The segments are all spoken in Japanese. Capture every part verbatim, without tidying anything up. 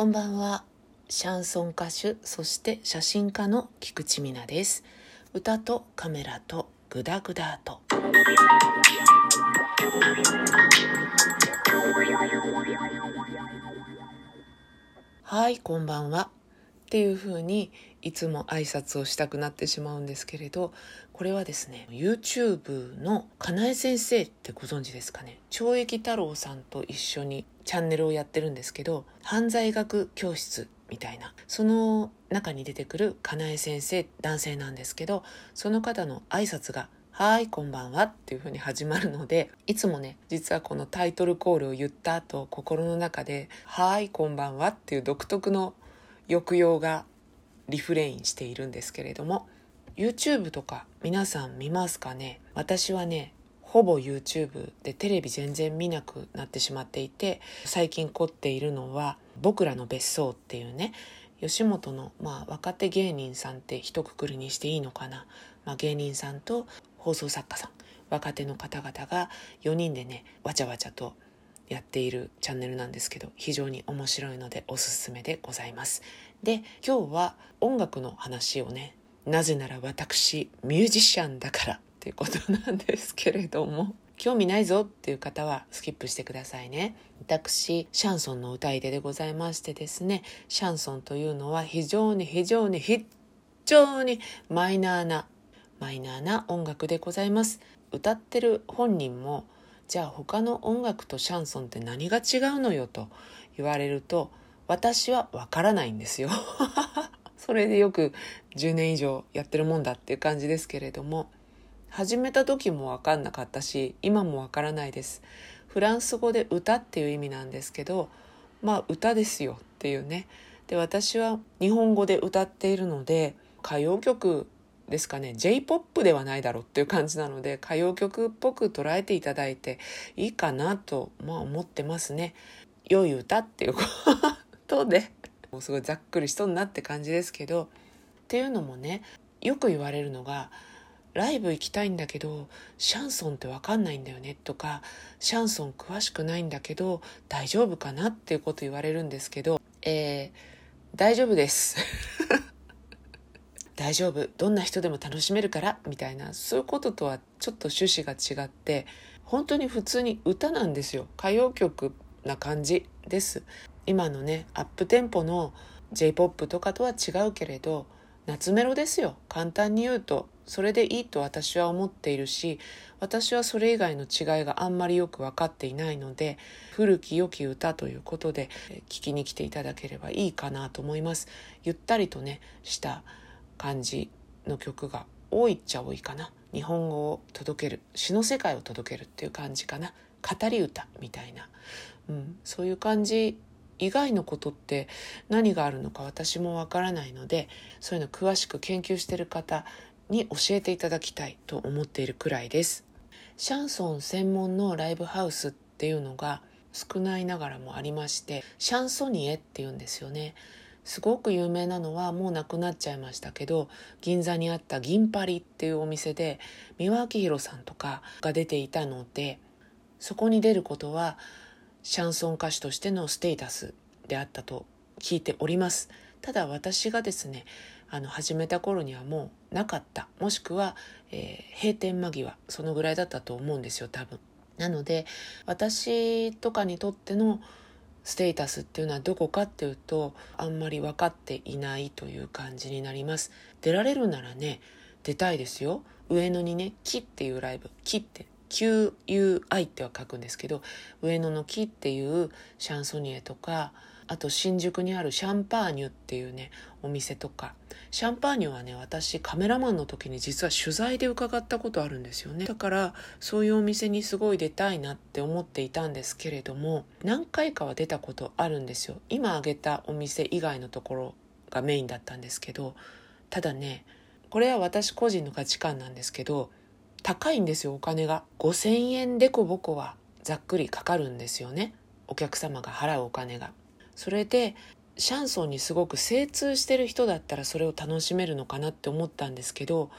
こんばんは。シャンソン歌手、そして写真家の菊池美奈です。歌とカメラとグダグダと。はい、こんばんはっていう風にいつも挨拶をしたくなってしまうんですけれど、これはですね YouTube のかなえ先生ってご存知ですかね。懲役太郎さんと一緒にチャンネルをやってるんですけど、犯罪学教室みたいな、その中に出てくるかなえ先生、男性なんですけど、その方の挨拶がはいこんばんはっていう風に始まるので、いつもね実はこのタイトルコールを言った後、心の中ではいこんばんはっていう独特の抑揚がリフレインしているんですけれども、 YouTube とか皆さん見ますかね。私はねほぼ YouTube でテレビ全然見なくなってしまっていて、最近凝っているのは僕らの別荘っていうね、吉本の、まあ、若手芸人さんって一括りにしていいのかな、まあ、芸人さんと放送作家さん、若手の方々がよにんでねわちゃわちゃとやっているチャンネルなんですけど、非常に面白いのでおすすめでございます。で、今日は音楽の話をね、なぜなら私ミュージシャンだからっていうことなんですけれども、興味ないぞっていう方はスキップしてくださいね。私シャンソンの歌い手でございましてですね、シャンソンというのは非常に非常に非常にマイナーなマイナーな音楽でございます。歌ってる本人もじゃあ他の音楽とシャンソンって何が違うのよと言われると、私はわからないんですよそれでよくじゅうねん以上やってるもんだっていう感じですけれども、始めた時も分かんなかったし今も分からないです。フランス語で歌っていう意味なんですけど、まあ歌ですよっていうね。で、私は日本語で歌っているので歌謡曲ですかね、 J-ポップ ではないだろうっていう感じなので、歌謡曲っぽく捉えていただいていいかなと、まあ、思ってますね。良い歌っていうことでもうすごいざっくりしとんなって感じですけど、っていうのもねよく言われるのが、ライブ行きたいんだけどシャンソンって分かんないんだよねとか、シャンソン詳しくないんだけど大丈夫かなっていうこと言われるんですけど、えー、大丈夫です大丈夫、どんな人でも楽しめるからみたいな、そういうこととはちょっと趣旨が違って、本当に普通に歌なんですよ。歌謡曲な感じです。今のねアップテンポの J-ポップ とかとは違うけれど、夏メロですよ、簡単に言うと。それでいいと私は思っているし、私はそれ以外の違いがあんまりよく分かっていないので、古き良き歌ということで聞きに来ていただければいいかなと思います。ゆったりとねした感じの曲が多いっちゃ多いかな。日本語を届ける、詩の世界を届けるっていう感じかな。語り歌みたいな、うん、そういう感じ以外のことって何があるのか私もわからないので、そういうの詳しく研究している方に教えていただきたいと思っているくらいです。シャンソン専門のライブハウスっていうのが少ないながらもありまして、シャンソニエっていうんですよね。すごく有名なのはもうなくなっちゃいましたけど、銀座にあった銀パリっていうお店で三輪明宏さんとかが出ていたので、そこに出ることはシャンソン歌手としてのステータスであったと聞いております。ただ私がですねあの始めた頃にはもうなかった、もしくは、えー、閉店間際、そのぐらいだったと思うんですよ多分。なので私とかにとってのステータスっていうのはどこかっていうと、あんまり分かっていないという感じになります。出られるならね出たいですよ。上野にね木っていうライブ、木って キューユーアイ っては書くんですけど、上野の木っていうシャンソニエとか、あと新宿にあるシャンパーニュっていうねお店とか。シャンパーニュはね私カメラマンの時に実は取材で伺ったことあるんですよね。だからそういうお店にすごい出たいなって思っていたんですけれども、何回かは出たことあるんですよ。今挙げたお店以外のところがメインだったんですけど、ただねこれは私個人の価値観なんですけど、高いんですよお金が。ごせんえんでこぼこはざっくりかかるんですよね、お客様が払うお金が。それでシャンソンにすごく精通してる人だったらそれを楽しめるのかなって思ったんですけど、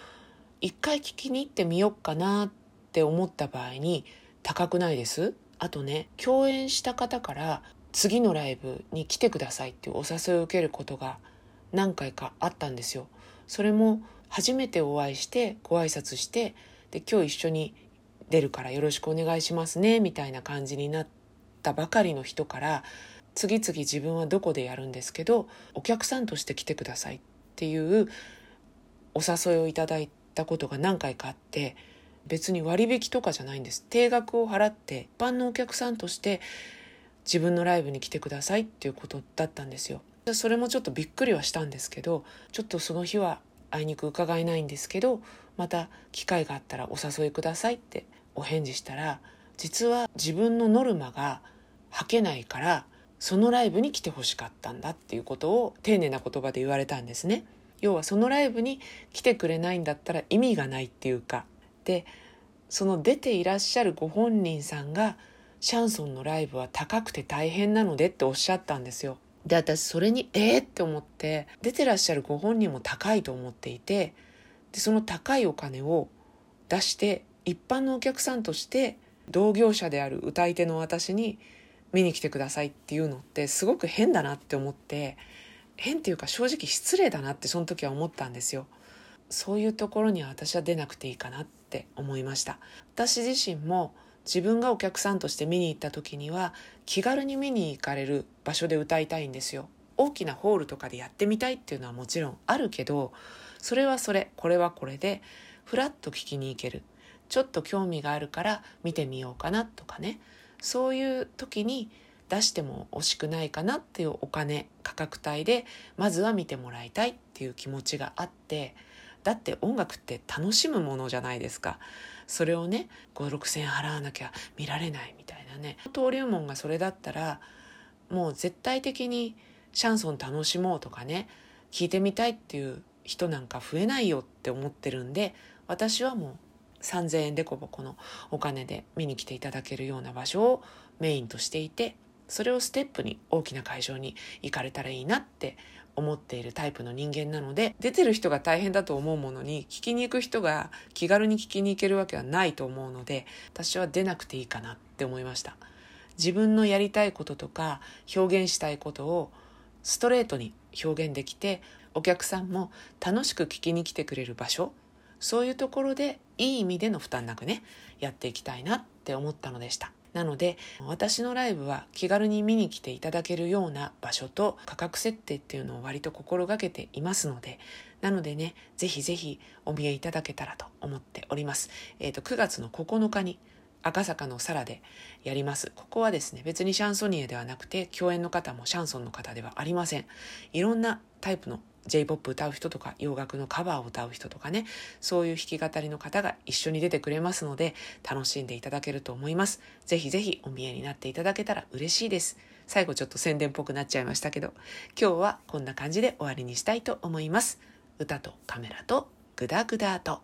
一回聞きに行ってみようかなって思った場合に高くないです。あとね、共演した方から次のライブに来てくださいっていうお誘いを受けることが何回かあったんですよ。それも初めてお会いしてご挨拶して、で今日一緒に出るからよろしくお願いしますねみたいな感じになったばかりの人から、次々自分はどこでやるんですけどお客さんとして来てくださいっていうお誘いをいただいたことが何回かあって、別に割引とかじゃないんです。定額を払って一般のお客さんとして自分のライブに来てくださいっていうことだったんですよ。それもちょっとびっくりはしたんですけど、ちょっとその日はあいにく伺えないんですけどまた機会があったらお誘いくださいってお返事したら、実は自分のノルマが吐けないからそのライブに来てほしかったんだっていうことを丁寧な言葉で言われたんですね。要はそのライブに来てくれないんだったら意味がないっていうか、でその出ていらっしゃるご本人さんがシャンソンのライブは高くて大変なのでっておっしゃったんですよ。で私それにえーって思って、出てらっしゃるご本人も高いと思っていて、でその高いお金を出して一般のお客さんとして同業者である歌い手の私に見に来てくださいっていうのってすごく変だなって思って、変っていうか正直失礼だなってその時は思ったんですよ。そういうところには私は出なくていいかなって思いました。私自身も自分がお客さんとして見に行った時には気軽に見に行かれる場所で歌いたいんですよ。大きなホールとかでやってみたいっていうのはもちろんあるけど、それはそれ、これはこれでフラッと聞きに行ける、ちょっと興味があるから見てみようかなとかね、そういう時に出しても惜しくないかなっていうお金価格帯でまずは見てもらいたいっていう気持ちがあって、だって音楽って楽しむものじゃないですか。それをね ご、ろくせんえん払わなきゃ見られないみたいなね、登竜門がそれだったらもう絶対的にシャンソン楽しもうとかね、聞いてみたいっていう人なんか増えないよって思ってるんで、私はもうさんぜんえんでこぼこのお金で見に来ていただけるような場所をメインとしていて、それをステップに大きな会場に行かれたらいいなって思っているタイプの人間なので、出てる人が大変だと思うものに聞きに行く人が気軽に聞きに行けるわけはないと思うので、私は出なくていいかなって思いました。自分のやりたいこととか表現したいことをストレートに表現できて、お客さんも楽しく聞きに来てくれる場所、そういうところでいい意味での負担なくねやっていきたいなって思ったのでした。なので私のライブは気軽に見に来ていただけるような場所と価格設定っていうのを割と心がけていますので、なのでね、ぜひぜひお見えいただけたらと思っております。えーと、くがつのここのかに赤坂のサラでやります。ここはですね、別にシャンソニエではなくて共演の方もシャンソンの方ではありません。いろんなタイプの J-ポップ 歌う人とか洋楽のカバーを歌う人とかね、そういう弾き語りの方が一緒に出てくれますので楽しんでいただけると思います。ぜひぜひお見えになっていただけたら嬉しいです。最後ちょっと宣伝っぽくなっちゃいましたけど、今日はこんな感じで終わりにしたいと思います。歌とカメラとグダグダと